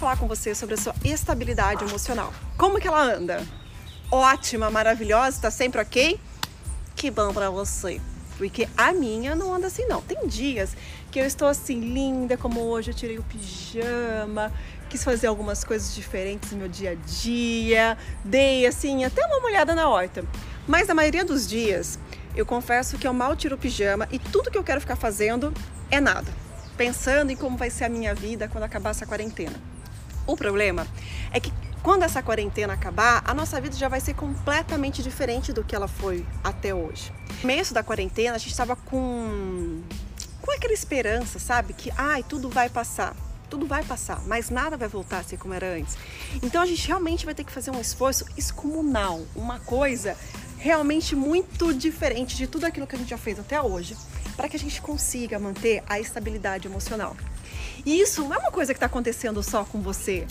falar com você sobre a sua estabilidade emocional. Como que ela anda? Ótima, maravilhosa, tá sempre ok? Que bom pra você, porque a minha não anda assim não. Tem dias que eu estou assim linda, como hoje eu tirei o pijama, quis fazer algumas coisas diferentes no meu dia a dia, dei assim até uma olhada na horta. Mas na maioria dos dias, eu confesso que eu mal tiro o pijama e tudo que eu quero ficar fazendo é nada. Pensando em como vai ser a minha vida quando acabar essa quarentena. O problema é que quando essa quarentena acabar, a nossa vida já vai ser completamente diferente do que ela foi até hoje. No começo da quarentena, a gente estava com aquela esperança, sabe? Que, ai, tudo vai passar, mas nada vai voltar a ser como era antes. Então a gente realmente vai ter que fazer um esforço excomunal, uma coisa realmente muito diferente de tudo aquilo que a gente já fez até hoje, para que a gente consiga manter a estabilidade emocional. E isso não é uma coisa que está acontecendo só com você.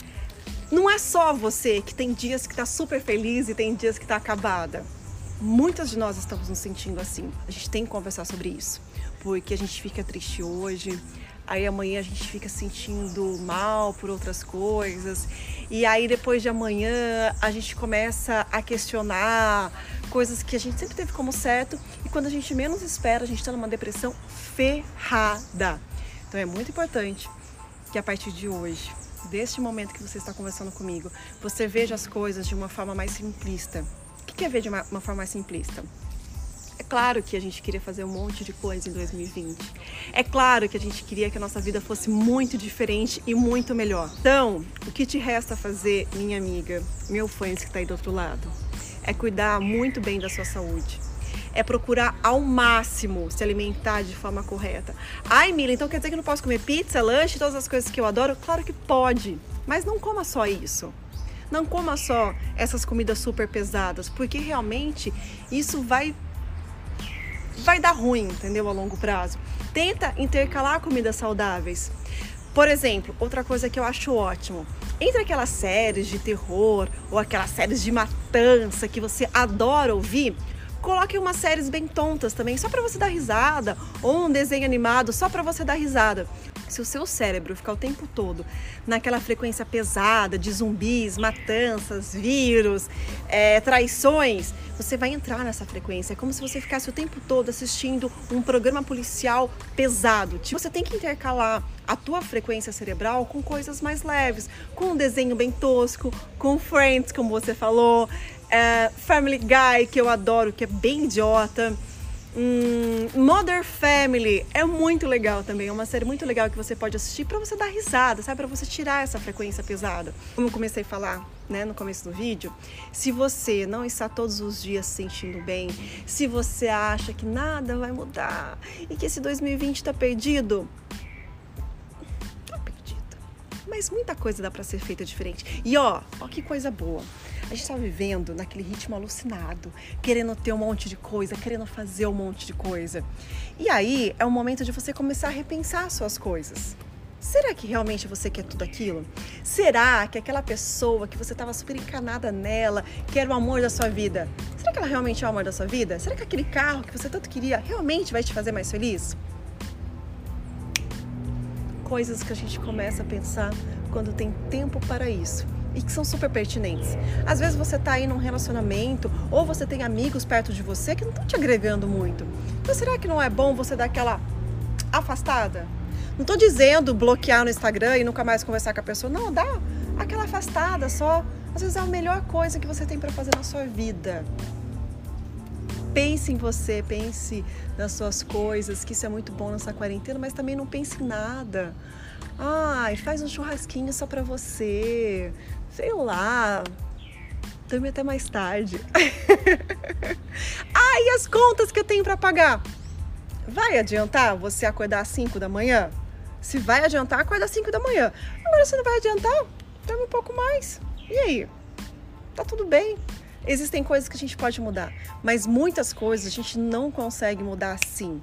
Não é só você que tem dias que está super feliz e tem dias que está acabada. Muitas de nós estamos nos sentindo assim. A gente tem que conversar sobre isso, porque a gente fica triste hoje, aí amanhã a gente fica sentindo mal por outras coisas, e aí depois de amanhã a gente começa a questionar coisas que a gente sempre teve como certo, e quando a gente menos espera, a gente está numa depressão ferrada. Então é muito importante que a partir de hoje, deste momento que você está conversando comigo, você veja as coisas de uma forma mais simplista. O que é ver de uma forma mais simplista? É claro que a gente queria fazer um monte de coisa em 2020. É claro que a gente queria que a nossa vida fosse muito diferente e muito melhor. Então, o que te resta fazer, minha amiga, meu fã que está aí do outro lado, é cuidar muito bem da sua saúde. É procurar ao máximo se alimentar de forma correta. Ai, Mila, então quer dizer que eu não posso comer pizza, lanche, todas as coisas que eu adoro? Claro que pode, mas não coma só isso. Não coma só essas comidas super pesadas, porque realmente isso vai dar ruim, entendeu? A longo prazo. Tenta intercalar comidas saudáveis. Por exemplo, outra coisa que eu acho ótimo, entre aquelas séries de terror ou aquelas séries de matança que você adora ouvir, coloque umas séries bem tontas também, só para você dar risada, ou um desenho animado só para você dar risada. Se o seu cérebro ficar o tempo todo naquela frequência pesada de zumbis, matanças, vírus, traições, você vai entrar nessa frequência. É como se você ficasse o tempo todo assistindo um programa policial pesado. Você tem que intercalar a tua frequência cerebral com coisas mais leves, com um desenho bem tosco, com Friends, como você falou, Family Guy, que eu adoro, que é bem idiota. Modern Family é muito legal também, é uma série muito legal que você pode assistir para você dar risada, sabe? Para você tirar essa frequência pesada. Como eu comecei a falar, né, no começo do vídeo, se você não está todos os dias se sentindo bem, se você acha que nada vai mudar e que esse 2020 está perdido, mas muita coisa dá para ser feita diferente. E ó que coisa boa. A gente tá vivendo naquele ritmo alucinado, querendo ter um monte de coisa, querendo fazer um monte de coisa. E aí é o momento de você começar a repensar suas coisas. Será que realmente você quer tudo aquilo? Será que aquela pessoa que você estava super encanada nela, que era o amor da sua vida, será que ela realmente é o amor da sua vida? Será que aquele carro que você tanto queria realmente vai te fazer mais feliz? Coisas que a gente começa a pensar quando tem tempo para isso. E que são super pertinentes. Às vezes você está aí num relacionamento ou você tem amigos perto de você que não estão te agregando muito. Então será que não é bom você dar aquela afastada? Não estou dizendo bloquear no Instagram e nunca mais conversar com a pessoa. Não, dá aquela afastada só. Às vezes é a melhor coisa que você tem para fazer na sua vida. Pense em você, pense nas suas coisas, que isso é muito bom nessa quarentena, mas também não pense em nada. Ai, faz um churrasquinho só pra você, sei lá, dorme até mais tarde. Ai, as contas que eu tenho pra pagar. Vai adiantar você acordar às 5 da manhã? Se vai adiantar, acorda às 5 da manhã. Agora, se não vai adiantar, dorme um pouco mais. E aí? Tá tudo bem. Existem coisas que a gente pode mudar, mas muitas coisas a gente não consegue mudar assim.